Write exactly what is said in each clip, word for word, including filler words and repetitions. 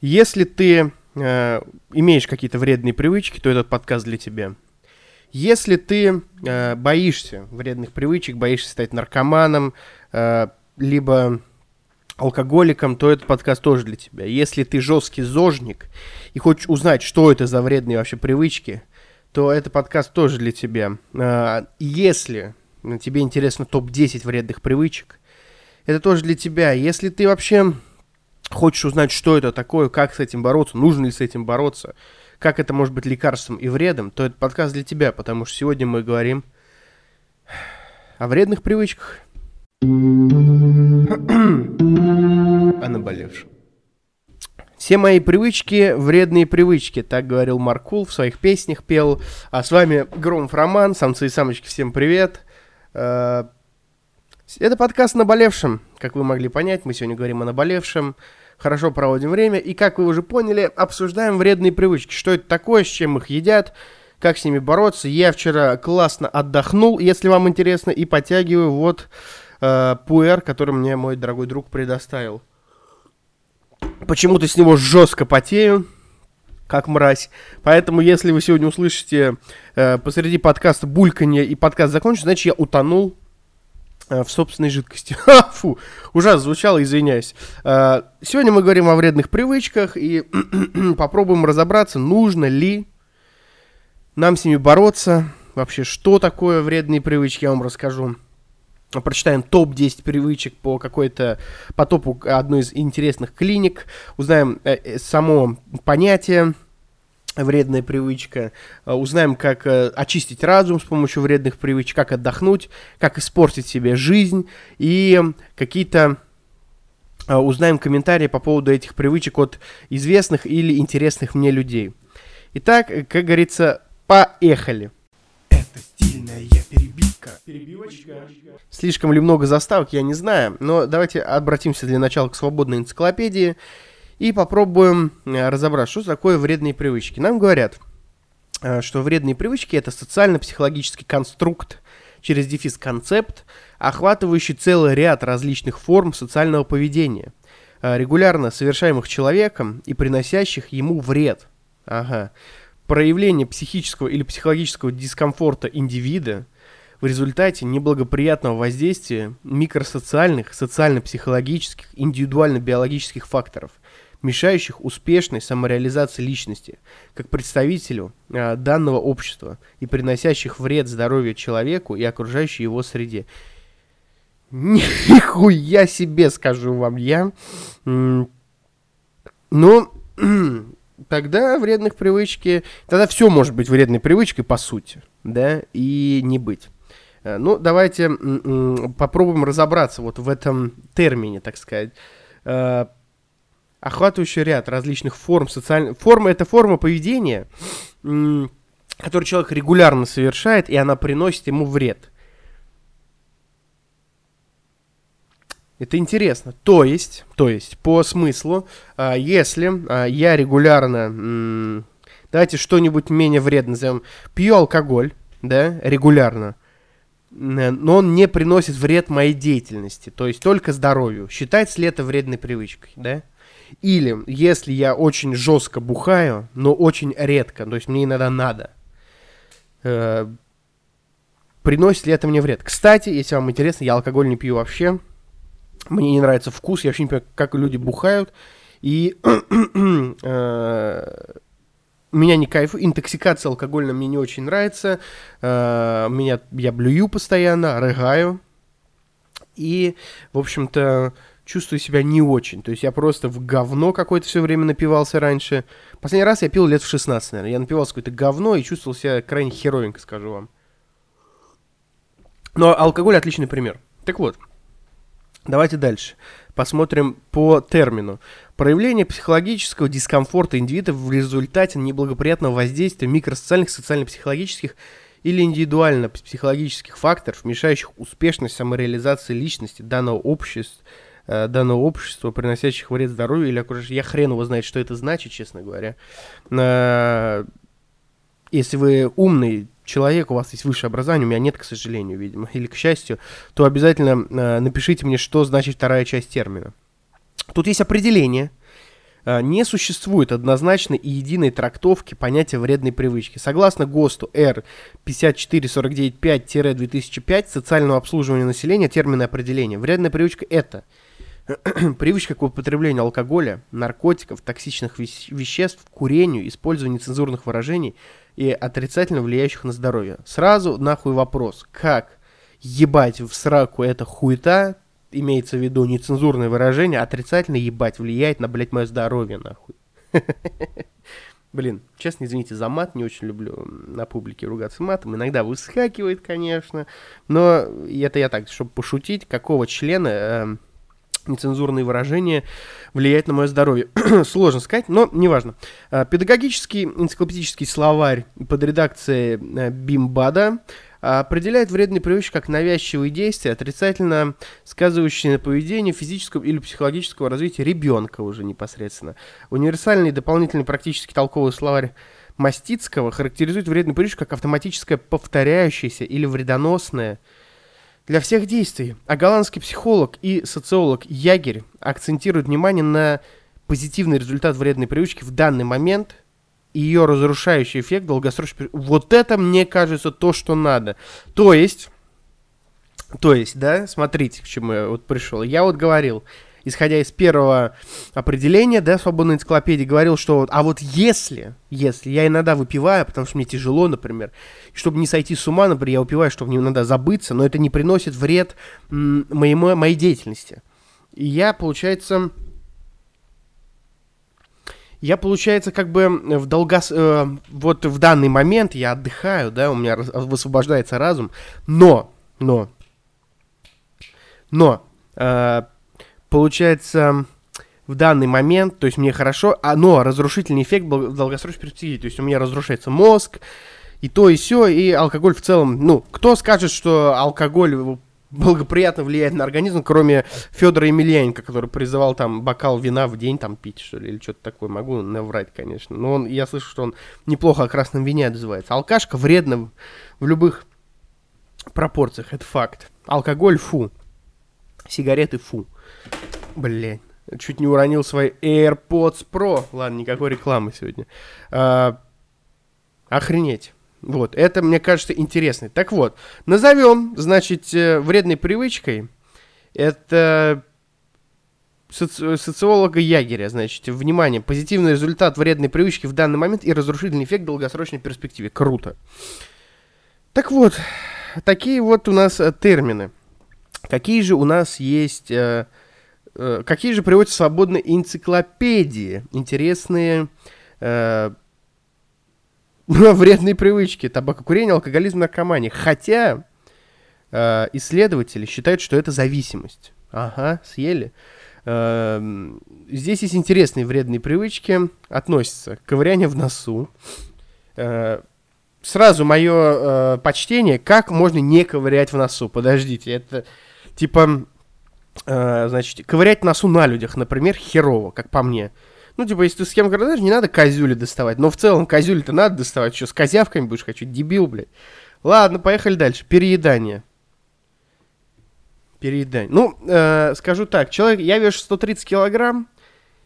Если ты э, имеешь какие-то вредные привычки, то этот подкаст для тебя. Если ты э, боишься вредных привычек, боишься стать наркоманом, э, либо алкоголиком, то этот подкаст тоже для тебя. Если ты жесткий зожник и хочешь узнать, что это за вредные вообще привычки, то этот подкаст тоже для тебя. Э, если тебе интересно топ десять вредных привычек, это тоже для тебя. Если ты вообще хочешь узнать, что это такое, как с этим бороться, нужно ли с этим бороться, как это может быть лекарством и вредом, то этот подкаст для тебя, потому что сегодня мы говорим о вредных привычках, о наболевшем. Все мои привычки — вредные привычки, так говорил Маркул, в своих песнях пел. А с вами Гром Роман, самцы и самочки, всем привет. Это подкаст о наболевшем. Как вы могли понять, мы сегодня говорим о наболевшем, хорошо проводим время и, как вы уже поняли, обсуждаем вредные привычки. Что это такое, с чем их едят, как с ними бороться. Я вчера классно отдохнул, если вам интересно, и подтягиваю вот э, пуэр, который мне мой дорогой друг предоставил. Почему-то с него жестко потею, как мразь. Поэтому, если вы сегодня услышите э, посреди подкаста бульканье и подкаст закончится, значит, я утонул в собственной жидкости. Фу, ужасно звучало, извиняюсь. Сегодня мы говорим о вредных привычках и попробуем разобраться, нужно ли нам с ними бороться. Вообще, что такое вредные привычки, я вам расскажу. Прочитаем топ десять привычек по какой-то, по топу одной из интересных клиник. Узнаем само понятие вредная привычка, узнаем, как очистить разум с помощью вредных привычек, как отдохнуть, как испортить себе жизнь, и какие-то узнаем комментарии по поводу этих привычек от известных или интересных мне людей. Итак, как говорится, поехали. Это стильная перебивка. Перебивочка. Слишком ли много заставок, я не знаю, но давайте обратимся для начала к свободной энциклопедии и попробуем разобраться, что такое вредные привычки. Нам говорят, что вредные привычки — это социально-психологический конструкт, через дефис концепт, охватывающий целый ряд различных форм социального поведения, регулярно совершаемых человеком и приносящих ему вред. Ага. Проявление психического или психологического дискомфорта индивида в результате неблагоприятного воздействия микросоциальных, социально-психологических, индивидуально-биологических факторов, мешающих успешной самореализации личности как представителю э, данного общества и приносящих вред здоровью человеку и окружающей его среде. Нихуя себе, скажу вам я. Ну, тогда вредных привычки... Тогда все может быть вредной привычкой, по сути, да, и не быть. Ну, давайте попробуем разобраться вот в этом термине, так сказать. Охватывающий ряд различных форм социальных... Форма — это форма поведения, которую человек регулярно совершает, и она приносит ему вред. Это интересно. То есть, то есть по смыслу, если я регулярно... Давайте что-нибудь менее вредное назовем. Пью алкоголь, да, регулярно, но он не приносит вред моей деятельности, то есть только здоровью. Считается ли это вредной привычкой, да? Или, если я очень жестко бухаю, но очень редко, то есть мне иногда надо, э, приносит ли это мне вред? Кстати, если вам интересно, я алкоголь не пью вообще, мне не нравится вкус, я вообще не понимаю, как люди бухают, и э, меня не кайфует, интоксикация алкогольная мне не очень нравится, э, меня, я блюю постоянно, рыгаю, и, в общем-то... Чувствую себя не очень. То есть я просто в говно какое-то все время напивался раньше. Последний раз я пил лет в шестнадцать, наверное. Я напивался какое-то говно и чувствовал себя крайне херовенько, скажу вам. Но алкоголь — отличный пример. Так вот, давайте дальше. Посмотрим по термину. Проявление психологического дискомфорта индивида в результате неблагоприятного воздействия микросоциальных, социально-психологических или индивидуально-психологических факторов, мешающих успешной самореализации личности данного общества, данного общества, приносящих вред здоровью или окружающим. Я хрен его знает, что это значит, честно говоря. Если вы умный человек, у вас есть высшее образование, у меня нет, к сожалению, видимо, или к счастью, то обязательно напишите мне, что значит вторая часть термина. Тут есть определение. не существует однозначной и единой трактовки понятия вредной привычки. Согласно ГОСТу эр пятьдесят четыре тысячи сто девяносто пять две тысячи пять социального обслуживания населения термин определения. Вредная привычка – это привычка к употреблению алкоголя, наркотиков, токсичных веществ, курению, использованию нецензурных выражений и отрицательно влияющих на здоровье. Сразу нахуй вопрос, как ебать в сраку эта хуета, имеется в виду нецензурное выражение, отрицательно ебать влияет на, блядь, мое здоровье, нахуй. Блин, честно, извините за мат, не очень люблю на публике ругаться матом, иногда выскакивает, конечно, но это я так, чтобы пошутить, какого члена нецензурные выражения влияют на мое здоровье. Сложно сказать, но неважно. Педагогический энциклопедический словарь под редакцией Бим-Бада определяет вредные привычки как навязчивые действия, отрицательно сказывающиеся на поведении, физическом или психологическом развитии ребенка уже непосредственно. Универсальный дополнительный практически толковый словарь Мастицкого характеризует вредную привычку как автоматическое, повторяющееся или вредоносное для всех действий. А голландский психолог и социолог Ягерь акцентирует внимание на позитивный результат вредной привычки в данный момент – и ее разрушающий эффект долгосрочный. Вот это, мне кажется, то, что надо. То есть, то есть, да, смотрите, к чему я вот пришел. Я вот говорил, исходя из первого определения, да, свободной энциклопедии, говорил, что а вот если, если я иногда выпиваю, потому что мне тяжело, например, чтобы не сойти с ума, например, я выпиваю, чтобы иногда забыться, но это не приносит вред моей, моей деятельности. И я, получается... Я, получается, как бы в долгос... э, вот в данный момент я отдыхаю, да, у меня раз... высвобождается разум, но, но, но, э, получается, в данный момент, то есть мне хорошо, а, но разрушительный эффект в долгосрочной перспективе, то есть у меня разрушается мозг, и то, и сё, и алкоголь в целом, ну, кто скажет, что алкоголь благоприятно влияет на организм, кроме Фёдора Емельяненко, который призывал там бокал вина в день там пить, что ли, или что-то такое. Могу наврать, конечно. Но он, я слышу, что он неплохо о красном вине отзывается. Алкашка вредна в любых пропорциях, это факт. Алкоголь, фу. Сигареты, фу. Блядь, чуть не уронил свои AirPods Pro. Ладно, никакой рекламы сегодня. А, охренеть. Вот, это, мне кажется, интересно. Так вот, назовем, значит, вредной привычкой, это соци- социолога Ягеря, значит, внимание, позитивный результат вредной привычки в данный момент и разрушительный эффект в долгосрочной перспективе. Круто. Так вот, такие вот у нас термины. Какие же у нас есть, э, э, какие же приводятся свободные энциклопедии, интересные э, вредные привычки, табакокурение, алкоголизм, наркомания. Хотя э, исследователи считают, что это зависимость. Ага, съели. Э, здесь есть интересные вредные привычки. Относятся к ковырянию в носу. Э, сразу мое э, почтение, как можно не ковырять в носу. Подождите, это типа, э, значит, ковырять в носу на людях, например, херово, как по мне. Ну, типа, если ты с кем-то разговариваешь, не надо козюли доставать. Но в целом козюли-то надо доставать. Что, с козявками будешь хочу? Дебил, блядь. Ладно, поехали дальше. Переедание. Переедание. Ну, э, скажу так. Человек, я вешу сто тридцать килограмм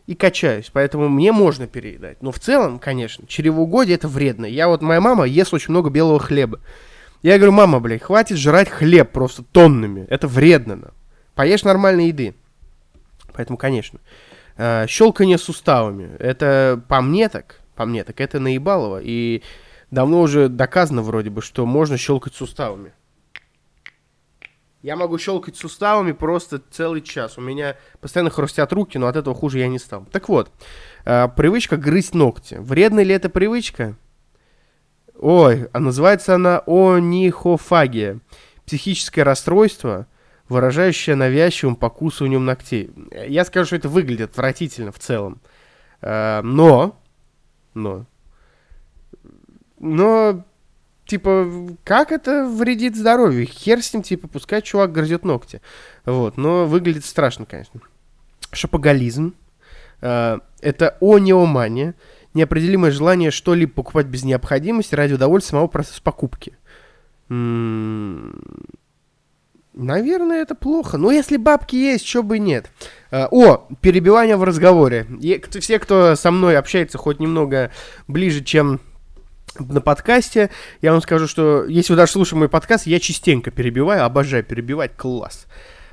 и качаюсь. Поэтому мне можно переедать. Но в целом, конечно, чревоугодие это вредно. Я вот, моя мама ест очень много белого хлеба. Я говорю, мама, блядь, хватит жрать хлеб просто тоннами. Это вредно нам. Поешь нормальной еды. Поэтому, конечно... Щелкание суставами. Это по мне так, по мне так, это наебалово. И давно уже доказано вроде бы, что можно щелкать суставами. Я могу щелкать суставами просто целый час. У меня постоянно хрустят руки, но от этого хуже я не стал. Так вот, привычка грызть ногти. Вредна ли эта привычка? Ой, а называется она онихофагия. Психическое расстройство, выражающая навязчивым покусыванием ногтей. Я скажу, что это выглядит отвратительно в целом. Но, но, но, типа, как это вредит здоровью? Хер с ним, типа, пускай чувак грызет ногти. Вот, но выглядит страшно, конечно. Шопоголизм. Это онеомания. Неопределимое желание что-либо покупать без необходимости ради удовольствия самого процесса покупки. Наверное, это плохо. Но если бабки есть, чё бы нет. О, перебивание в разговоре. Все, кто со мной общается хоть немного ближе, чем на подкасте, я вам скажу, что если вы даже слушаете мой подкаст, я частенько перебиваю, обожаю перебивать, класс.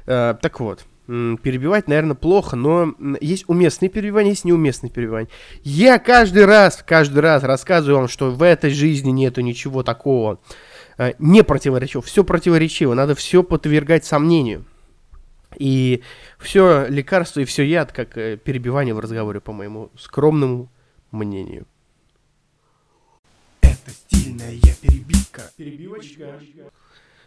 Так вот, перебивать, наверное, плохо, но есть уместные перебивания, есть неуместные перебивания. Я каждый раз, каждый раз рассказываю вам, что в этой жизни нету ничего такого не противоречиво, все противоречиво, надо все подвергать сомнению. И все лекарство и все яд, как перебивание в разговоре, по моему скромному мнению. Это стильная перебивка. Перебивочка.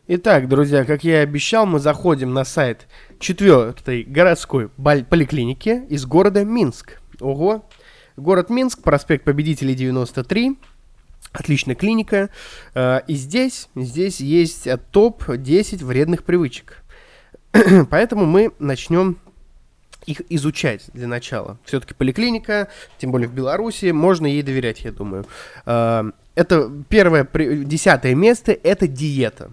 Итак, друзья, как я и обещал, мы заходим на сайт четвертой городской поликлиники из города Минск. Ого! Город Минск, проспект Победителей девяносто три. Отличная клиника. И здесь, здесь есть топ десять вредных привычек. Поэтому мы начнем их изучать для начала. Все-таки поликлиника, тем более в Беларуси, можно ей доверять, я думаю. Это первое, десятое место, это диета.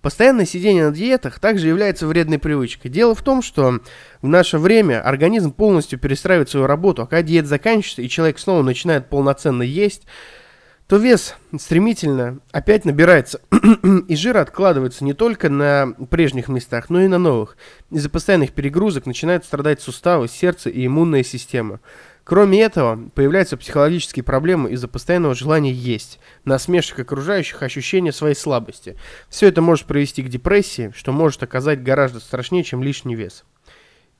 Постоянное сидение на диетах также является вредной привычкой. Дело в том, что в наше время организм полностью перестраивает свою работу, а когда диета заканчивается и человек снова начинает полноценно есть, то вес стремительно опять набирается, и жир откладывается не только на прежних местах, но и на новых. Из-за постоянных перегрузок начинают страдать суставы, сердце и иммунная система. Кроме этого, появляются психологические проблемы из-за постоянного желания есть, насмешек окружающих, ощущения своей слабости. Все это может привести к депрессии, что может оказать гораздо страшнее, чем лишний вес.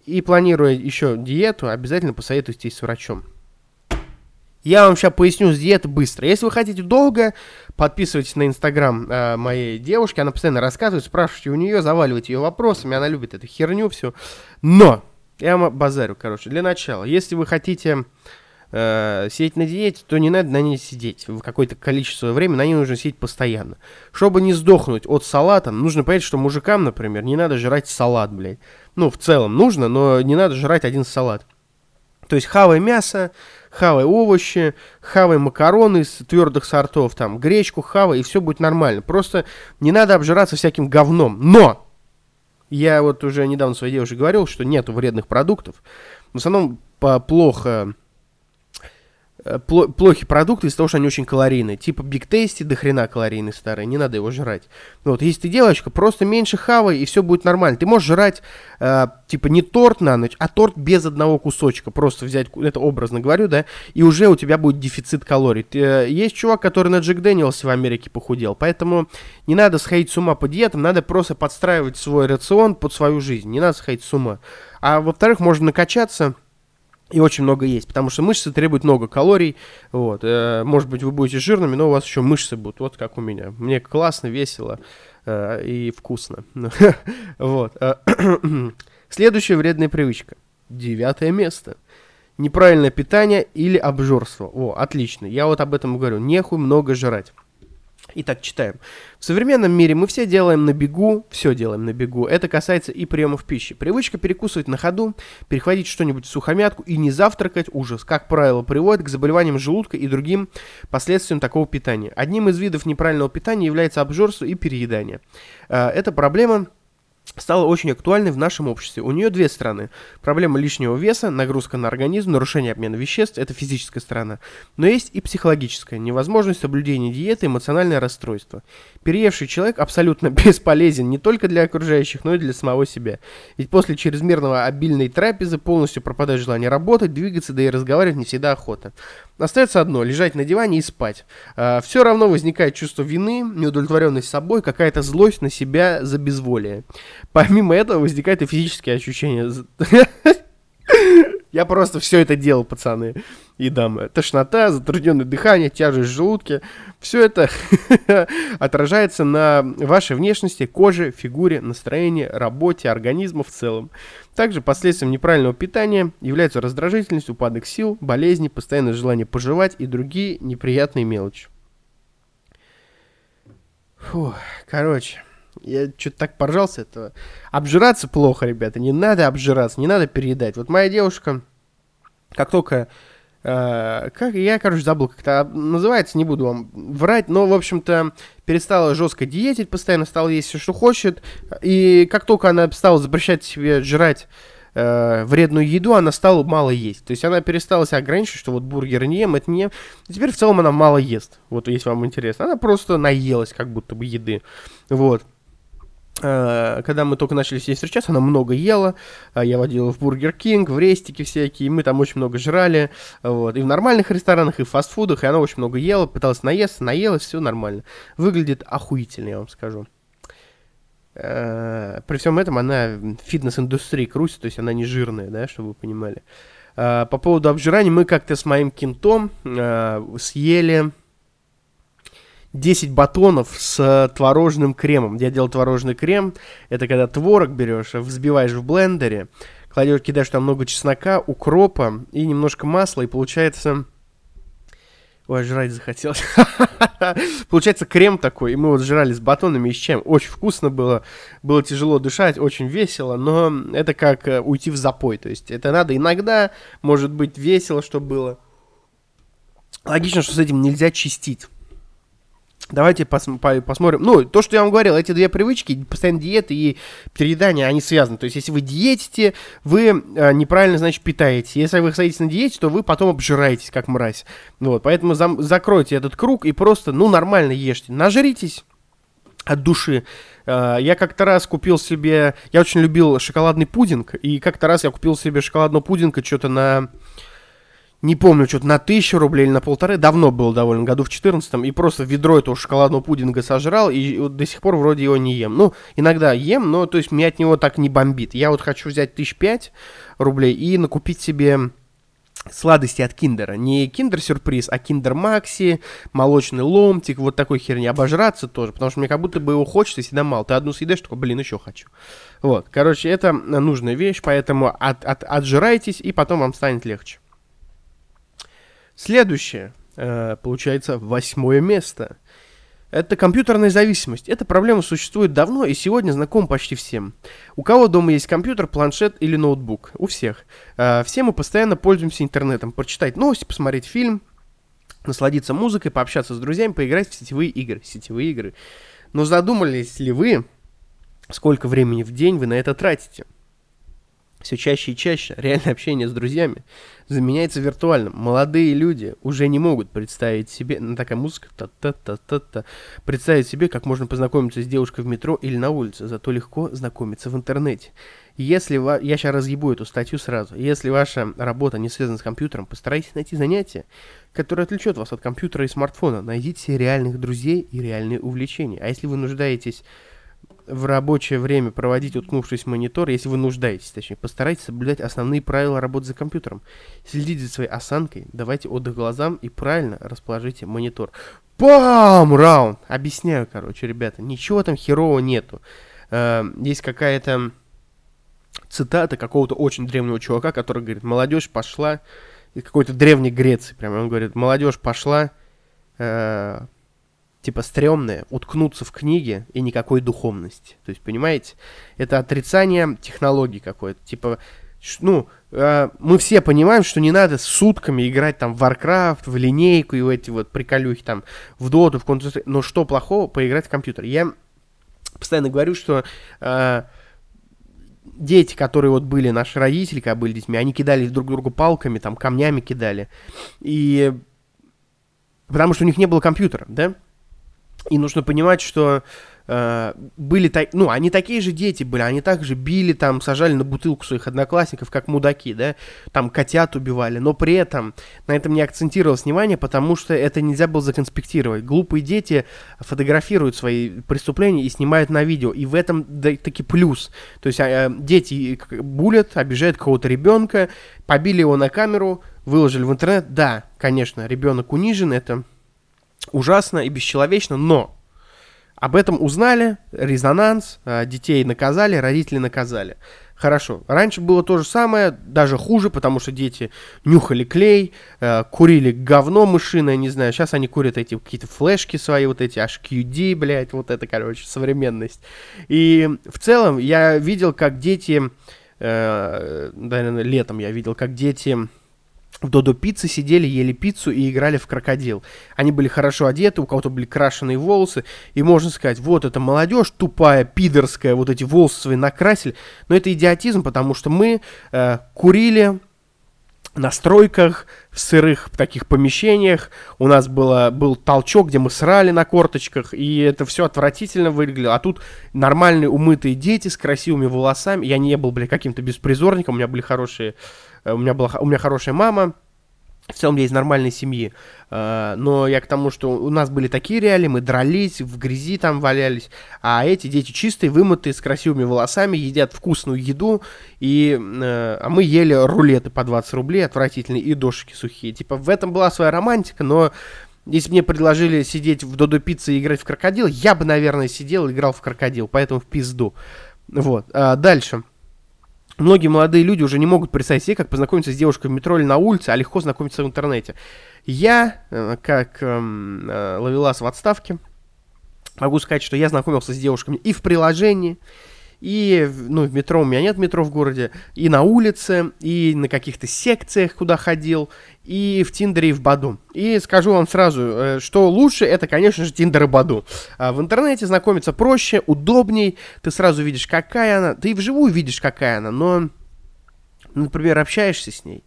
И планируя еще диету, обязательно посоветуйтесь с врачом. Я вам сейчас поясню с диеты быстро. Если вы хотите долго, подписывайтесь на инстаграм э, моей девушки. Она постоянно рассказывает, спрашивайте у нее, заваливайте ее вопросами. Она любит эту херню всю. Но, я вам базарю, короче, для начала. Если вы хотите э, сидеть на диете, то не надо на ней сидеть в какое-то количество времени. На ней нужно сидеть постоянно. Чтобы не сдохнуть от салата, нужно понять, что мужикам, например, не надо жрать салат, блядь. Ну, в целом нужно, но не надо жрать один салат. То есть хавай мясо, хавай овощи, хавай макароны из твердых сортов, там, гречку хавай, и все будет нормально. Просто не надо обжираться всяким говном. Но! Я вот уже недавно своей девушке говорил, что нету вредных продуктов. В основном плохо, плохие продукты из-за того, что они очень калорийные. Типа Big Tasty, дохрена калорийный старый, не надо его жрать. Вот, если ты девочка, просто меньше хавай, и все будет нормально. Ты можешь жрать, э, типа, не торт на ночь, а торт без одного кусочка. Просто взять, это образно говорю, да, и уже у тебя будет дефицит калорий. Ты, э, есть чувак, который на Джек Дэниелсе в Америке похудел, поэтому не надо сходить с ума по диетам, надо просто подстраивать свой рацион под свою жизнь, не надо сходить с ума. А во-вторых, можно накачаться и очень много есть, потому что мышцы требуют много калорий, вот, э, может быть, вы будете жирными, но у вас еще мышцы будут, вот как у меня, мне классно, весело э, и вкусно, вот. Следующая вредная привычка, девятое место, неправильное питание или обжорство, о, отлично, я вот об этом говорю, нехуй много жрать. Итак, читаем. В современном мире мы все делаем на бегу, все делаем на бегу. Это касается и приемов пищи. Привычка перекусывать на ходу, перехватить что-нибудь в сухомятку и не завтракать, ужас, как правило, приводит к заболеваниям желудка и другим последствиям такого питания. Одним из видов неправильного питания является обжорство и переедание. Эта проблема стала очень актуальной в нашем обществе. У нее две стороны. Проблема лишнего веса, нагрузка на организм, нарушение обмена веществ – это физическая сторона. Но есть и психологическая – невозможность соблюдения диеты, эмоциональное расстройство. Переевший человек абсолютно бесполезен не только для окружающих, но и для самого себя. Ведь после чрезмерного обильной трапезы полностью пропадает желание работать, двигаться, да и разговаривать не всегда охота. Остается одно – лежать на диване и спать. А, все равно возникает чувство вины, неудовлетворенность собой, какая-то злость на себя за безволие. Помимо этого возникают и физические ощущения. Я просто все это делал, пацаны и дамы. Тошнота, затрудненное дыхание, тяжесть в желудке. Все это отражается на вашей внешности, коже, фигуре, настроении, работе организма в целом. Также последствием неправильного питания являются раздражительность, упадок сил, болезни, постоянное желание пожевать и другие неприятные мелочи. Фух, короче... Я что-то так поржал с этого. Обжираться плохо, ребята. Не надо обжираться, не надо переедать. Вот моя девушка, как только Э, как, я, короче, забыл, как это называется, не буду вам врать, но, в общем-то, перестала жестко диетить, постоянно стала есть все, что хочет, и как только она стала запрещать себе жрать э, вредную еду, она стала мало есть, то есть она перестала себя ограничивать, что вот бургер не ем, это не ем, и теперь в целом она мало ест, вот, если вам интересно, она просто наелась как будто бы еды, вот. Когда мы только начали с ней встречаться, она много ела, я водил в Burger King, в рестики всякие, мы там очень много жрали, вот, и в нормальных ресторанах, и в фастфудах, и она очень много ела, пыталась наесться, наелась, все нормально. Выглядит охуительно, я вам скажу. При всем этом она в фитнес-индустрии крутится, то есть она не жирная, да, чтобы вы понимали. По поводу обжирания, мы как-то с моим кентом съели... десять батонов с творожным кремом. Я делал творожный крем. Это когда творог берешь, взбиваешь в блендере, кладешь, кидаешь там много чеснока, укропа и немножко масла, и получается... Ой, жрать захотелось. Получается крем такой, и мы вот жрали с батонами и с чаем. Очень вкусно было, было тяжело дышать, очень весело, но это как уйти в запой. То есть это надо иногда, может быть, весело, что было. Логично, что с этим нельзя чистить. Давайте пос- по- посмотрим. Ну, то, что я вам говорил, эти две привычки, постоянная диета и переедание, они связаны. То есть, если вы диетите, вы э, неправильно, значит, питаетесь. Если вы садитесь на диете, то вы потом обжираетесь, как мразь. Вот, поэтому зам- закройте этот круг и просто, ну, нормально ешьте. Нажритесь от души. Э, я как-то раз купил себе... Я очень любил шоколадный пудинг, и как-то раз я купил себе шоколадного пудинга что-то на... Не помню, что-то на тысячу рублей или на полторы. Давно было довольно, году в четырнадцатом. И просто ведро этого шоколадного пудинга сожрал. И вот до сих пор вроде его не ем. Ну, иногда ем, но то есть меня от него так не бомбит. Я вот хочу взять тысяч пять рублей и накупить себе сладости от Киндера. Не Киндер-сюрприз, а Киндер-макси, молочный ломтик, вот такой херни. Обожраться тоже, потому что мне как будто бы его хочется всегда мало. Ты одну съедаешь, такой, блин, еще хочу. Вот, короче, это нужная вещь, поэтому от, от, отжирайтесь, и потом вам станет легче. Следующее, получается, восьмое место. Это компьютерная зависимость. Эта проблема существует давно и сегодня знакома почти всем. У кого дома есть компьютер, планшет или ноутбук? У всех. Все мы постоянно пользуемся интернетом. Прочитать новости, посмотреть фильм, насладиться музыкой, пообщаться с друзьями, поиграть в сетевые игры. Сетевые игры. Но задумались ли вы, сколько времени в день вы на это тратите? Все чаще и чаще реальное общение с друзьями заменяется виртуальным. Молодые люди уже не могут представить себе... Ну, такая музыка... Та-та-та-та-та. Представить себе, как можно познакомиться с девушкой в метро или на улице. Зато легко знакомиться в интернете. Если ва... Я сейчас разъебу эту статью сразу. Если ваша работа не связана с компьютером, постарайтесь найти занятие, которое отвлечет вас от компьютера и смартфона. Найдите себе реальных друзей и реальные увлечения. А если вы нуждаетесь... в рабочее время проводить, уткнувшись в монитор, если вы нуждаетесь, точнее, постарайтесь соблюдать основные правила работы за компьютером. Следите за своей осанкой, давайте отдых глазам и правильно расположите монитор. Пам! Раунд! Объясняю, короче, ребята, ничего там херового нету. Есть какая-то цитата какого-то очень древнего чувака, который говорит, молодежь пошла, из какой-то древней Греции, прямо он говорит, молодежь пошла... типа стрёмное, уткнуться в книги и никакой духовности. То есть, понимаете, это отрицание технологий какой-то. Типа, ну, э, мы все понимаем, что не надо сутками играть там в Warcraft, в линейку и в эти вот приколюхи там, в Dota, в Counter-Strike. Но что плохого поиграть в компьютер? Я постоянно говорю, что... Э, дети, которые вот были, наши родители, когда были детьми, они кидались друг другу палками, там, камнями кидали. И... Потому что у них не было компьютера, да? И нужно понимать, что э, были, так, ну, они такие же дети были, они также били, там, сажали на бутылку своих одноклассников, как мудаки, да, там, котят убивали, но при этом на этом не акцентировалось внимание, потому что это нельзя было законспектировать. Глупые дети фотографируют свои преступления и снимают на видео, и в этом да, таки плюс. То есть э, дети булят, обижают кого-то ребенка, побили его на камеру, выложили в интернет, да, конечно, ребенок унижен, это... ужасно и бесчеловечно, но об этом узнали, резонанс, детей наказали, родители наказали. Хорошо, раньше было то же самое, даже хуже, потому что дети нюхали клей, курили говно мышиное, не знаю, сейчас они курят эти какие-то флешки свои, вот эти эйч кью ди, блядь, вот это, короче, современность. И в целом я видел, как дети, э, наверное, летом я видел, как дети... в Додо Пицце сидели, ели пиццу и играли в крокодил. Они были хорошо одеты, у кого-то были крашеные волосы. И можно сказать, вот эта молодежь тупая, пидорская, вот эти волосы свои накрасили. Но это идиотизм, потому что мы э, курили на стройках, в сырых таких помещениях. У нас было, был толчок, где мы срали на корточках, и это все отвратительно выглядело. А тут нормальные умытые дети с красивыми волосами. Я не был, бля, каким-то беспризорником, у меня были хорошие... У меня была, у меня хорошая мама, в целом я из нормальной семьи, но я к тому, что у нас были такие реалии, мы дрались, в грязи там валялись, а эти дети чистые, вымытые, с красивыми волосами, едят вкусную еду, и, а мы ели рулеты по двадцать рублей, отвратительные, и дошики сухие. Типа в этом была своя романтика, но если мне предложили сидеть в Додо Пицце и играть в крокодил, я бы, наверное, сидел и играл в крокодил, поэтому в пизду. Вот, а дальше... Многие молодые люди уже не могут представить себе, как познакомиться с девушкой в метро или на улице, а легко знакомиться в интернете. Я, как э, ловелас в отставке, могу сказать, что я знакомился с девушками и в приложении, и ну, в метро, у меня нет метро в городе, и на улице, и на каких-то секциях, куда ходил, и в Тиндере, и в Баду. И скажу вам сразу, что лучше, это, конечно же, Тиндер и Баду. В интернете знакомиться проще, удобней, ты сразу видишь, какая она, ты и вживую видишь, какая она, но, например, общаешься с ней,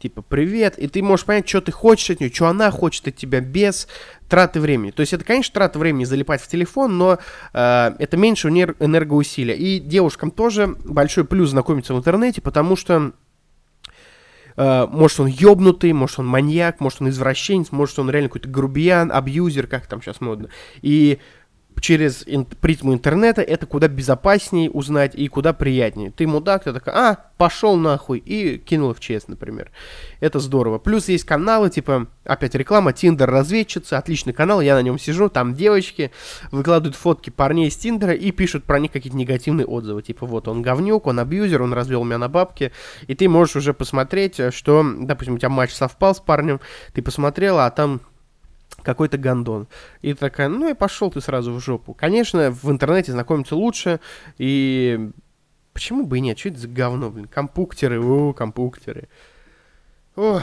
типа, привет, и ты можешь понять, что ты хочешь от нее, что она хочет от тебя без траты времени. То есть это, конечно, трата времени залипать в телефон, но э, это меньше энергоусилия. И девушкам тоже большой плюс знакомиться в интернете, потому что э, может он ёбнутый, может он маньяк, может он извращенец, может он реально какой-то грубиян, абьюзер, как там сейчас модно. И через ин- призму интернета это куда безопаснее узнать и куда приятнее. Ты мудак, ты такой, а, пошел нахуй, и кинул в ЧС, например. Это здорово. Плюс есть каналы, типа, опять реклама, Tinder разведчица, отличный канал, я на нем сижу, там девочки выкладывают фотки парней из Тиндера и пишут про них какие-то негативные отзывы. Типа, вот, он говнюк, он абьюзер, он развел меня на бабки, и ты можешь уже посмотреть, что, допустим, у тебя матч совпал с парнем, ты посмотрела, а там... какой-то гондон. И такая, ну и пошел ты сразу в жопу. Конечно, в интернете знакомиться лучше, и почему бы и нет? Что это за говно, блин? Компуктеры, о, компуктеры. Ох.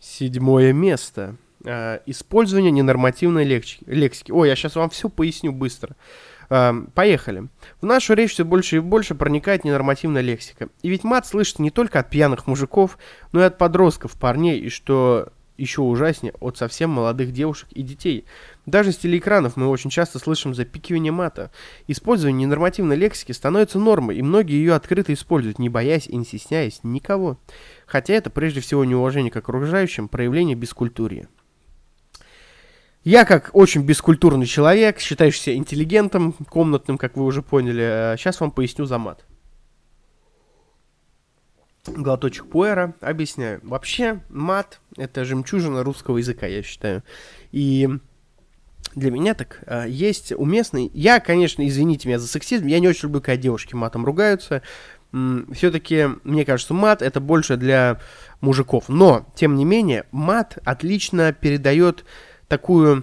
Седьмое место. Э, использование ненормативной лексики. лексики. Ой, я сейчас вам все поясню быстро. Э, поехали. В нашу речь все больше и больше проникает ненормативная лексика. И ведь мат слышится не только от пьяных мужиков, но и от подростков, парней, и что... еще ужаснее, от совсем молодых девушек и детей. Даже с телеэкранов мы очень часто слышим запикивание мата. Использование ненормативной лексики становится нормой, и многие ее открыто используют, не боясь и не стесняясь никого. Хотя это прежде всего неуважение к окружающим, проявление бескультурья. Я, как очень бескультурный человек, считающийся интеллигентом, комнатным, как вы уже поняли, сейчас вам поясню за мат. Глоточек пуэра. Объясняю. Вообще, мат — это жемчужина русского языка, я считаю. И для меня так есть уместный... Я, конечно, извините меня за сексизм, я не очень люблю, когда девушки матом ругаются. Все-таки, мне кажется, мат — это больше для мужиков. Но, тем не менее, мат отлично передает такую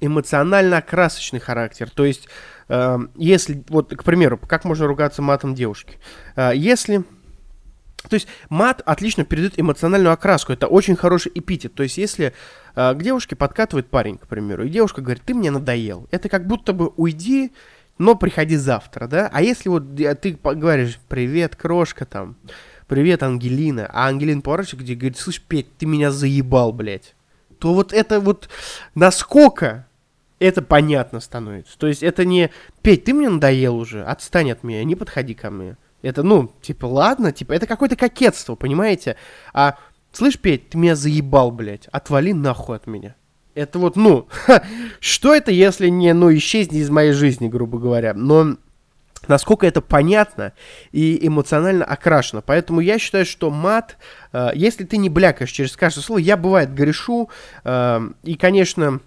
эмоционально-красочный характер. То есть... Если, вот, к примеру, как можно ругаться матом девушки? Если... То есть мат отлично передает эмоциональную окраску. Это очень хороший эпитет. То есть если к девушке подкатывает парень, к примеру, и девушка говорит, ты мне надоел. Это как будто бы уйди, но приходи завтра, да? А если вот ты говоришь, привет, крошка, там, привет, Ангелина, а Ангелина поворачивается, где говорит, слышь, Петь, ты меня заебал, блядь. То вот это вот насколько... Это понятно становится. То есть это не «Петь, ты мне надоел уже, отстань от меня, не подходи ко мне». Это, ну, типа, ладно, типа, это какое-то кокетство, понимаете? А «Слышь, Петь, ты меня заебал, блядь, отвали нахуй от меня». Это вот, ну, ха, что это, если не, ну, исчезни из моей жизни, грубо говоря. Но насколько это понятно и эмоционально окрашено. Поэтому я считаю, что мат, э, если ты не блякаешь через каждое слово, я, бывает, грешу, э, и, конечно...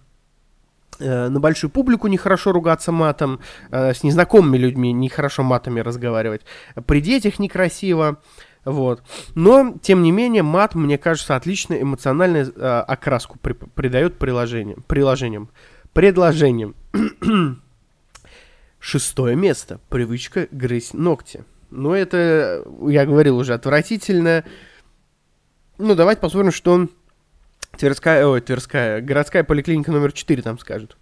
На большую публику нехорошо ругаться матом, с незнакомыми людьми нехорошо матами разговаривать, при детях некрасиво, вот. Но, тем не менее, мат, мне кажется, отличную эмоциональную э, окраску при, придает приложениям. Приложениям. Предложениям. Шестое место. Привычка грызть ногти. Ну, это, я говорил уже, отвратительно. Ну, давайте посмотрим, что Тверская, ой, Тверская, городская поликлиника номер четыре там скажет.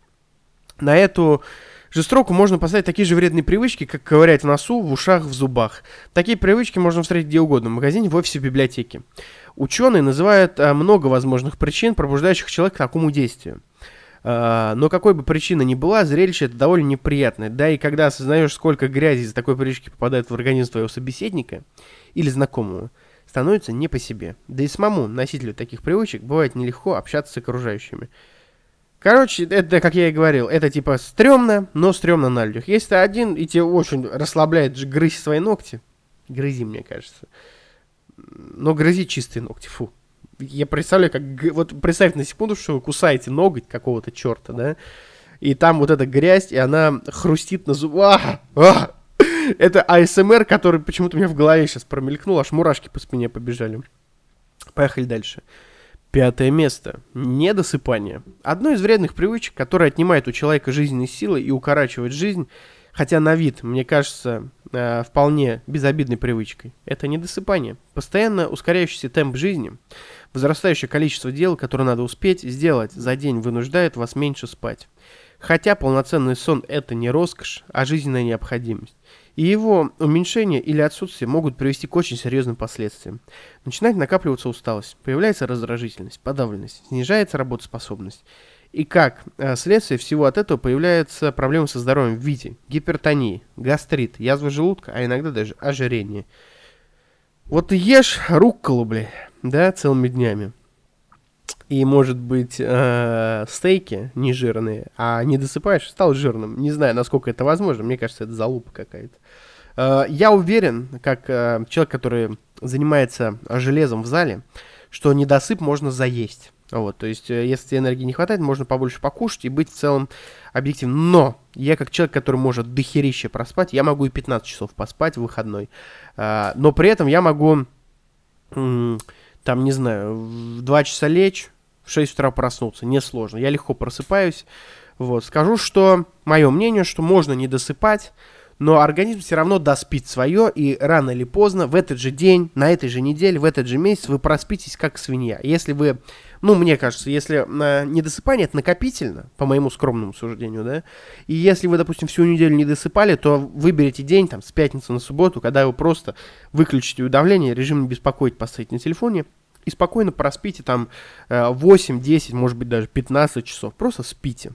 На эту же строку можно поставить такие же вредные привычки, как ковырять в носу, в ушах, в зубах. Такие привычки можно встретить где угодно, в магазине, в офисе, в библиотеке. Ученые называют много возможных причин, пробуждающих человека к такому действию. Но какой бы причина ни была, зрелище это довольно неприятное. Да и когда осознаешь, сколько грязи из-за такой привычки попадает в организм твоего собеседника или знакомого, становится не по себе. Да и самому носителю таких привычек бывает нелегко общаться с окружающими. Короче, это, как я и говорил, это типа стрёмно, но стрёмно на людях. Если ты один, и тебе очень расслабляет грызть свои ногти, грызи, мне кажется, но грызи чистые ногти, фу. Я представляю, как... Вот представьте на секунду, что вы кусаете ноготь какого-то черта, да? И там вот эта грязь, и она хрустит на зубах. А! А! Это эй эс эм эр, который почему-то у меня в голове сейчас промелькнул, аж мурашки по спине побежали. Поехали дальше. Пятое место. Недосыпание. Одно из вредных привычек, которое отнимает у человека жизненные силы и укорачивает жизнь, хотя на вид, мне кажется, вполне безобидной привычкой. Это недосыпание. Постоянно ускоряющийся темп жизни, возрастающее количество дел, которые надо успеть сделать за день, вынуждает вас меньше спать. Хотя полноценный сон – это не роскошь, а жизненная необходимость. И его уменьшение или отсутствие могут привести к очень серьезным последствиям. Начинает накапливаться усталость, появляется раздражительность, подавленность, снижается работоспособность. И как следствие всего от этого появляются проблемы со здоровьем в виде гипертонии, гастрит, язва желудка, а иногда даже ожирение. Вот ты ешь рукколу, бля, да, целыми днями. И, может быть, э, стейки нежирные, а не досыпаешь, стал жирным. Не знаю, насколько это возможно, мне кажется, это залупа какая-то. Э, я уверен, как э, человек, который занимается железом в зале, что недосып можно заесть. Вот, то есть, если тебе энергии не хватает, можно побольше покушать и быть в целом объективным. Но я как человек, который может дохерища проспать, я могу и пятнадцать часов поспать в выходной. А, но при этом я могу, там, не знаю, в два часа лечь, в шесть утра проснуться. Несложно, я легко просыпаюсь. Вот, скажу, что мое мнение, что можно не досыпать, но организм все равно доспит свое, и рано или поздно, в этот же день, на этой же неделе, в этот же месяц вы проспитесь как свинья. Если вы, ну, мне кажется, если э, недосыпание, это накопительно, по моему скромному суждению, да, и если вы, допустим, всю неделю не досыпали, то выберите день, там, с пятницы на субботу, когда вы просто выключите уведомления, режим не беспокоить поставить на телефоне, и спокойно проспите, там, восемь, десять, может быть, даже пятнадцать часов, просто спите.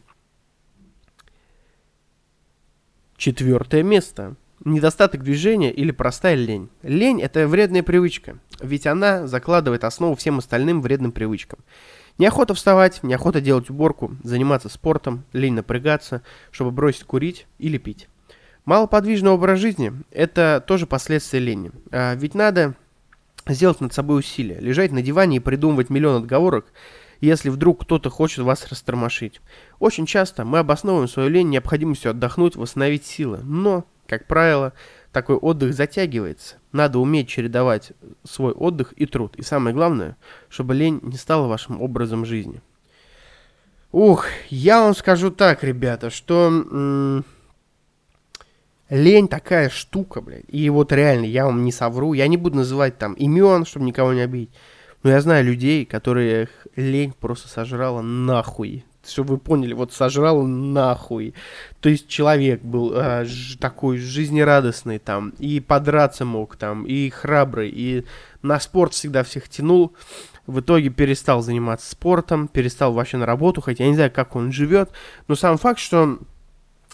Четвертое место. Недостаток движения или простая лень. Лень – это вредная привычка, ведь она закладывает основу всем остальным вредным привычкам. Неохота вставать, неохота делать уборку, заниматься спортом, лень напрягаться, чтобы бросить курить или пить. Малоподвижный образ жизни – это тоже последствия лени. А ведь надо сделать над собой усилия, лежать на диване и придумывать миллион отговорок, если вдруг кто-то хочет вас растормошить. Очень часто мы обосновываем свою лень необходимостью отдохнуть, восстановить силы. Но, как правило, такой отдых затягивается. Надо уметь чередовать свой отдых и труд. И самое главное, чтобы лень не стала вашим образом жизни. Ух, я вам скажу так, ребята, что м- лень такая штука, блядь. И вот реально, я вам не совру, я не буду называть там имен, чтобы никого не обидеть. Но я знаю людей, которых лень просто сожрала нахуй. Чтобы вы поняли, вот сожрала нахуй. То есть человек был э, ж, такой жизнерадостный там, и подраться мог там, и храбрый, и на спорт всегда всех тянул. В итоге перестал заниматься спортом, перестал вообще на работу, хотя я не знаю, как он живет. Но сам факт, что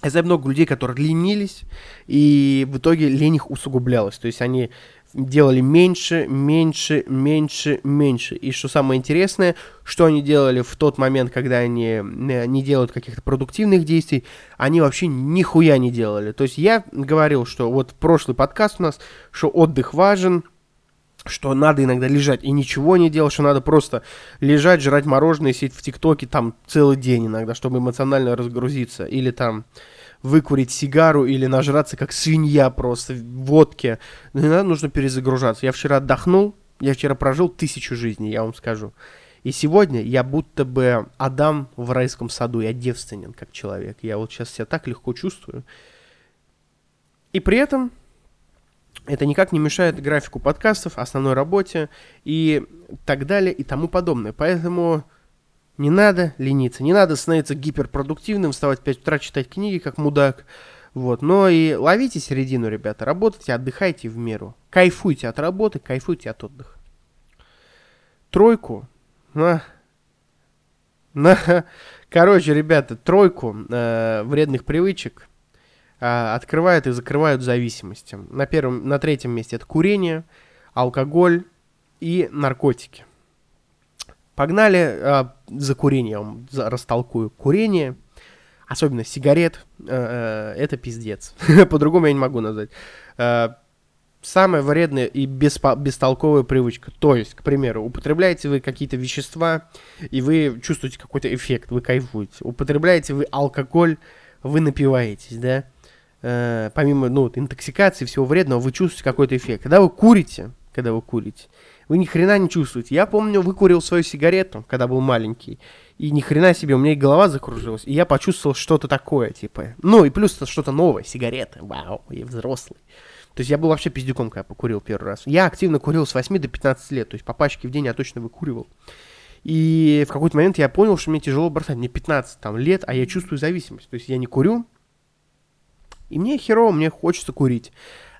я знаю много людей, которые ленились, и в итоге лень их усугублялась. То есть они... делали меньше, меньше, меньше, меньше. И что самое интересное, что они делали в тот момент, когда они не делают каких-то продуктивных действий, они вообще нихуя не делали. То есть я говорил, что вот прошлый подкаст у нас, что отдых важен, что надо иногда лежать и ничего не делать, что надо просто лежать, жрать мороженое, сидеть в ТикТоке там целый день иногда, чтобы эмоционально разгрузиться. Или там... выкурить сигару или нажраться как свинья просто в водке. Но иногда нужно перезагружаться. Я вчера отдохнул, я вчера прожил тысячу жизней, я вам скажу. И сегодня я будто бы Адам в райском саду, я девственен как человек. Я вот сейчас себя так легко чувствую. И при этом Это никак не мешает графику подкастов, основной работе и так далее и тому подобное. Поэтому не надо лениться, не надо становиться гиперпродуктивным, вставать в пять утра, читать книги, как мудак. Вот. Но и ловите середину, ребята, работайте, отдыхайте в меру. Кайфуйте от работы, кайфуйте от отдыха. Тройку на... на... Короче, ребята, тройку э, вредных привычек э, открывают и закрывают зависимости. На первом, на третьем месте это курение, алкоголь и наркотики. Погнали э, за курение, я вам растолкую. Курение, особенно сигарет, э, э, это пиздец. По-другому я не могу назвать. Э, самая вредная и беспо- бестолковая привычка. То есть, к примеру, употребляете вы какие-то вещества, и вы чувствуете какой-то эффект, вы кайфуете. Употребляете вы алкоголь, вы напиваетесь, да? Э, помимо, ну, интоксикации, всего вредного, вы чувствуете какой-то эффект. Когда вы курите, когда вы курите, вы ни хрена не чувствуете. Я помню, выкурил свою сигарету, когда был маленький, и ни хрена себе, у меня и голова закружилась, и я почувствовал что-то такое, типа. Ну, и плюс что-то новое, сигарета, вау, я взрослый. То есть я был вообще пиздюком, когда покурил первый раз. Я активно курил с восьми до пятнадцати лет, то есть по пачке в день я точно выкуривал. И в какой-то момент я понял, что мне тяжело бросать, мне пятнадцать там, лет, а я чувствую зависимость. То есть я не курю, и мне херово, мне хочется курить.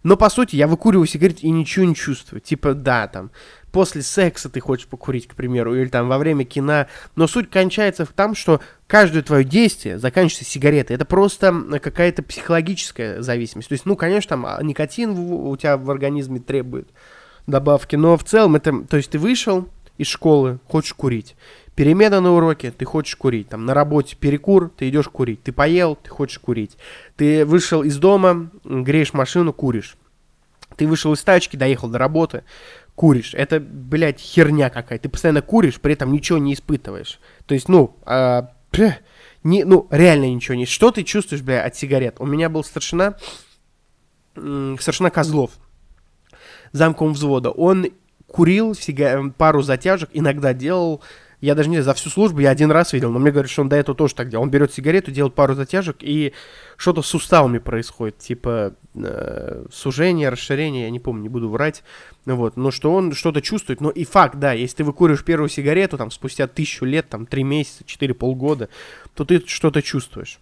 Но по сути я выкуриваю сигареты и ничего не чувствую. Типа да, там, после секса ты хочешь покурить, к примеру, или там во время кино. Но суть кончается в том, что каждое твое действие заканчивается сигаретой. Это просто какая-то психологическая зависимость. То есть, ну, конечно, там никотин у тебя в организме требует добавки. Но в целом это... То есть ты вышел из школы, хочешь курить. Перемена на уроке, ты хочешь курить. Там на работе перекур, ты идешь курить. Ты поел, ты хочешь курить. Ты вышел из дома, греешь машину, куришь. Ты вышел из тачки, доехал до работы, куришь. Это, блядь, херня какая. Ты постоянно куришь, при этом ничего не испытываешь. То есть, ну, э, не, ну реально ничего не... Что ты чувствуешь, блядь, от сигарет? У меня был старшина, э, старшина Козлов, замком взвода. Он курил сига... пару затяжек, иногда делал... Я даже не знаю, за всю службу я один раз видел, но мне говорят, что он до этого тоже так делал. Он берет сигарету, делает пару затяжек, и что-то с суставами происходит. Типа э, сужение, расширение, я не помню, не буду врать. Вот. Но что он что-то чувствует. Но и факт, да, если ты выкуриваешь первую сигарету, там, спустя тысячу лет, там, три месяца, четыре, полгода, то ты что-то чувствуешь.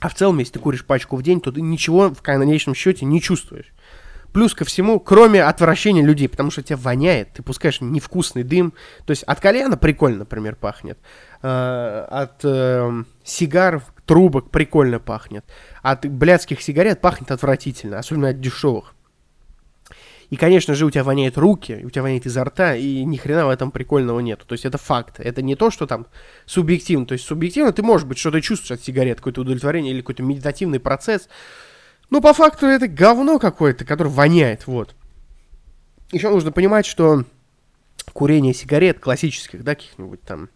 А в целом, если ты куришь пачку в день, то ты ничего в конечном счете не чувствуешь. Плюс ко всему, кроме отвращения людей, потому что тебя воняет, ты пускаешь невкусный дым. То есть от кальяна прикольно, например, пахнет. Э, от э, сигар, трубок прикольно пахнет. От блядских сигарет пахнет отвратительно, особенно от дешевых. И, конечно же, у тебя воняют руки, у тебя воняет изо рта, и ни хрена в этом прикольного нету. То есть это факт. Это не то, что там субъективно. То есть субъективно ты, может быть, что-то чувствуешь от сигарет, какое-то удовлетворение или какой-то медитативный процесс. Ну, по факту, это говно какое-то, которое воняет, вот. Еще нужно понимать, что курение сигарет классических, да, каких-нибудь там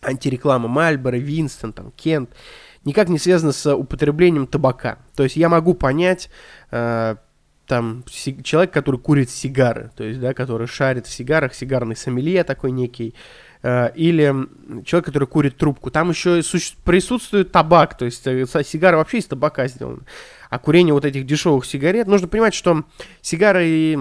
антиреклама Мальборо, Винстон, там, Кент, никак не связано с употреблением табака. То есть я могу понять, э, там, си- человек, который курит сигары, то есть, да, который шарит в сигарах, сигарный сомелье такой некий, или человек, который курит трубку. Там еще присутствует табак, то есть сигары вообще из табака сделаны. А курение вот этих дешевых сигарет... Нужно понимать, что сигары и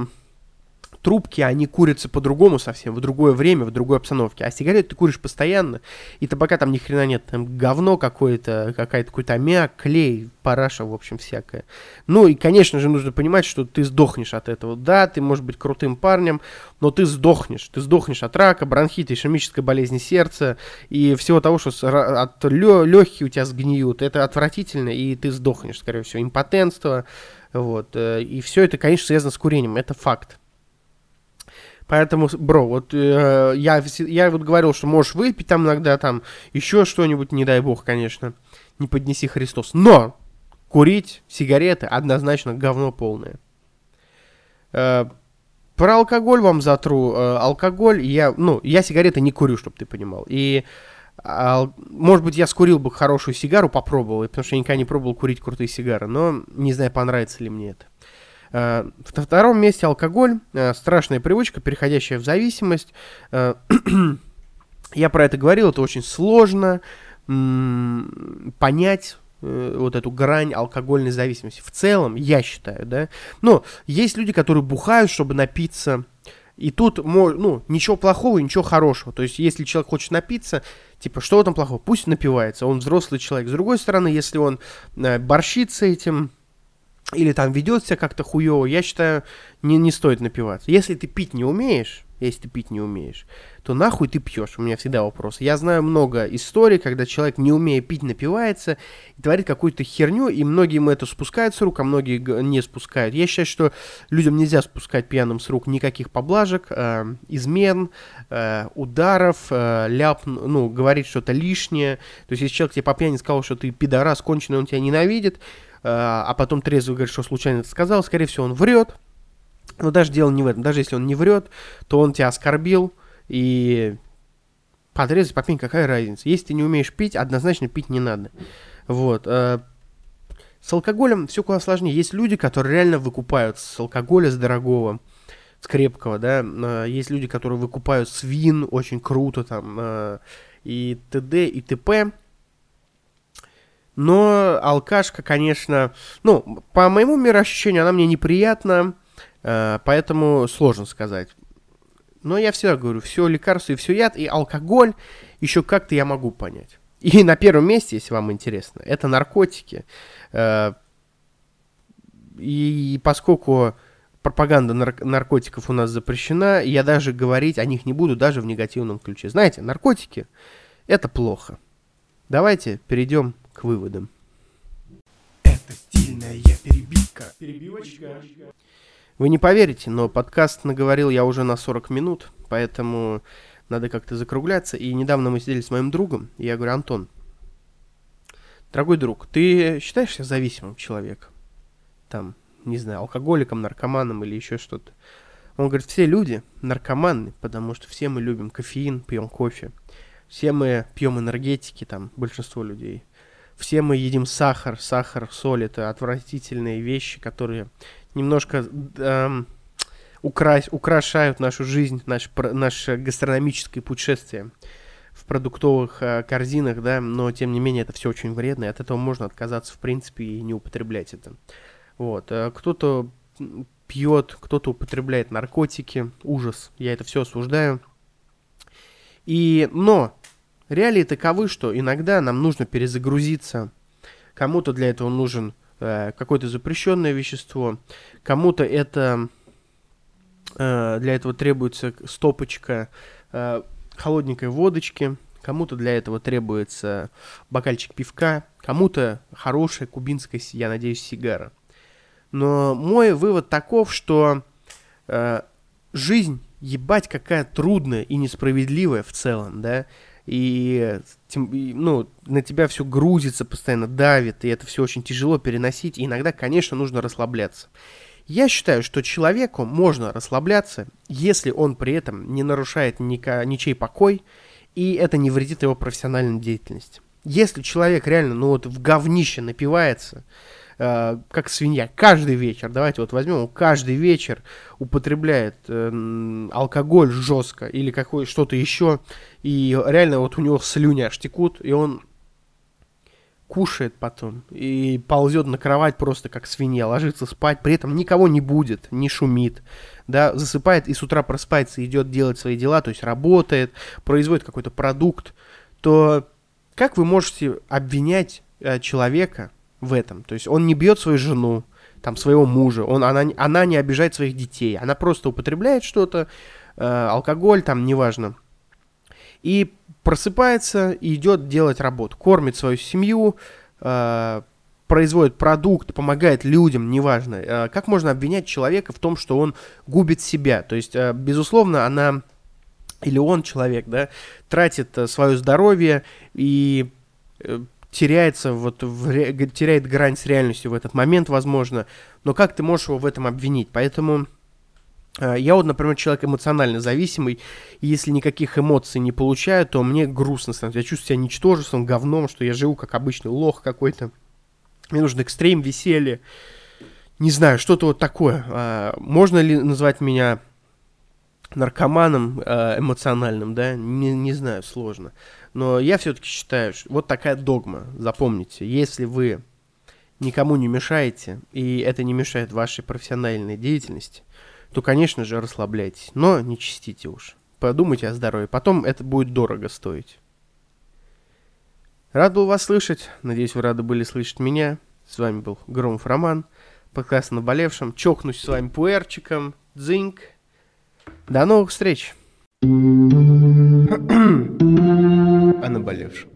трубки, они курятся по-другому совсем, в другое время, в другой обстановке. А сигареты ты куришь постоянно, и табака там ни хрена нет. Там говно какое-то, какая-то какой-то аммиак, клей, параша, в общем, всякое. Ну и, конечно же, нужно понимать, что ты сдохнешь от этого. Да, ты можешь быть крутым парнем, но ты сдохнешь. Ты сдохнешь от рака, бронхита, ишемической болезни сердца и всего того, что от легких у тебя сгниют. Это отвратительно, и ты сдохнешь, скорее всего. Импотентство, вот. И все это, конечно, связано с курением, это факт. Поэтому, бро, вот э, я, я вот говорил, что можешь выпить там иногда, там, еще что-нибудь, не дай бог, конечно, не поднеси Христос. Но курить сигареты однозначно говно полное. Э, про алкоголь вам затру. Э, алкоголь, я, ну, я сигареты не курю, чтобы ты понимал. И, э, может быть, я скурил бы хорошую сигару, попробовал, потому что я никогда не пробовал курить крутые сигары, но не знаю, понравится ли мне это. Uh, на втором месте алкоголь, uh, страшная привычка, переходящая в зависимость. Uh, Я про это говорил, это очень сложно mm, понять, вот эту грань алкогольной зависимости. В целом, я считаю, да. Но есть люди, которые бухают, чтобы напиться. И тут, ну, ничего плохого и ничего хорошего. То есть, если человек хочет напиться, типа, что в этом плохого? Пусть напивается, он взрослый человек. С другой стороны, если он борщится этим или там ведет себя как-то хуёво, я считаю, не, не стоит напиваться. Если ты пить не умеешь, если ты пить не умеешь, то нахуй ты пьешь? У меня всегда вопрос. Я знаю много историй, когда человек, не умея пить, напивается и творит какую-то херню, и многим это спускает с рук, а многие не спускают. Я считаю, что людям нельзя спускать пьяным с рук никаких поблажек, э, измен, э, ударов, э, ляп, ну, говорить что-то лишнее. То есть, если человек тебе по пьяни сказал, что ты пидорас, конченый, он тебя ненавидит, э, а потом трезво говорит, что случайно это сказал, скорее всего, он врет. Но даже дело не в этом. Даже если он не врет, то он тебя оскорбил, и подрезать, попить, какая разница. Если ты не умеешь пить, однозначно пить не надо. Вот. С алкоголем все куда сложнее. Есть люди, которые реально выкупают с алкоголя, с дорогого, с крепкого, да. Есть люди, которые выкупают с вин, очень круто там, и т.д. и т.п. Но алкашка, конечно, ну, по моему мироощущению, она мне неприятна. Поэтому сложно сказать. Но я всегда говорю, все лекарство и все яд, и алкоголь еще как-то я могу понять. И на первом месте, если вам интересно, это наркотики. И поскольку пропаганда нар- наркотиков у нас запрещена, я даже говорить о них не буду, даже в негативном ключе. Знаете, наркотики – это плохо. Давайте перейдем к выводам. Это стильная перебивка. Перебивочка. Вы не поверите, но подкаст наговорил я уже на сорок минут, поэтому надо как-то закругляться. И недавно мы сидели с моим другом, и я говорю: Антон, дорогой друг, ты считаешь себя зависимым человеком? Там, не знаю, алкоголиком, наркоманом или еще что-то. Он говорит: все люди наркоманы, потому что все мы любим кофеин, пьем кофе. Все мы пьем энергетики, там, большинство людей. Все мы едим сахар, сахар, соль, это отвратительные вещи, которые... немножко э, украс, украшают нашу жизнь, наше, наше гастрономическое путешествие в продуктовых э, корзинах, да, но тем не менее это все очень вредно, и от этого можно отказаться в принципе и не употреблять это. Вот. Кто-то пьет, кто-то употребляет наркотики, ужас, я это все осуждаю. И, но реалии таковы, что иногда нам нужно перезагрузиться, кому-то для этого нужен какое-то запрещенное вещество, кому-то это э, для этого требуется стопочка э, холодненькой водочки, кому-то для этого требуется бокальчик пивка, кому-то хорошая кубинская, я надеюсь, сигара. Но мой вывод таков, что э, жизнь, ебать, какая трудная и несправедливая в целом, да. И, ну, на тебя все грузится, постоянно давит, и это все очень тяжело переносить, и иногда, конечно, нужно расслабляться. Я считаю, что человеку можно расслабляться, если он при этом не нарушает ника- ничей покой, и это не вредит его профессиональной деятельности. Если человек реально, ну, вот в говнище напивается, э, как свинья, каждый вечер, давайте вот возьмем, он каждый вечер употребляет э, алкоголь жестко или какое, что-то еще, и реально вот у него слюни аж текут, и он кушает потом, и ползет на кровать просто как свинья, ложится спать, при этом никого не будет, не шумит, да, засыпает и с утра просыпается, идет делать свои дела, то есть работает, производит какой-то продукт, то как вы можете обвинять э, человека в этом? То есть он не бьет свою жену, там, своего мужа, он, она, она не обижает своих детей, она просто употребляет что-то, э, алкоголь, там, неважно. И просыпается и идет делать работу, кормит свою семью, э, производит продукт, помогает людям, неважно. Э, как можно обвинять человека в том, что он губит себя? То есть, э, безусловно, она или он, человек, да, тратит э, свое здоровье и э, теряется, вот, в ре, теряет грань с реальностью в этот момент, возможно. Но как ты можешь его в этом обвинить? Поэтому... Я вот, например, человек эмоционально зависимый, и если никаких эмоций не получаю, то мне грустно становится. Я чувствую себя ничтожеством, говном, что я живу как обычный лох какой-то. Мне нужен экстрим, веселье, не знаю, что-то вот такое. Можно ли назвать меня наркоманом эмоциональным, да, не, не знаю, сложно. Но я все-таки считаю, что вот такая догма, запомните, если вы никому не мешаете, и это не мешает вашей профессиональной деятельности, то, конечно же, расслабляйтесь, но не чистите уж. Подумайте о здоровье, потом это будет дорого стоить. Рад был вас слышать, надеюсь, вы рады были слышать меня. С вами был Громов Роман, подкаст о наболевшем. Чокнусь с вами пуэрчиком, дзиньк. До новых встреч! О наболевшем.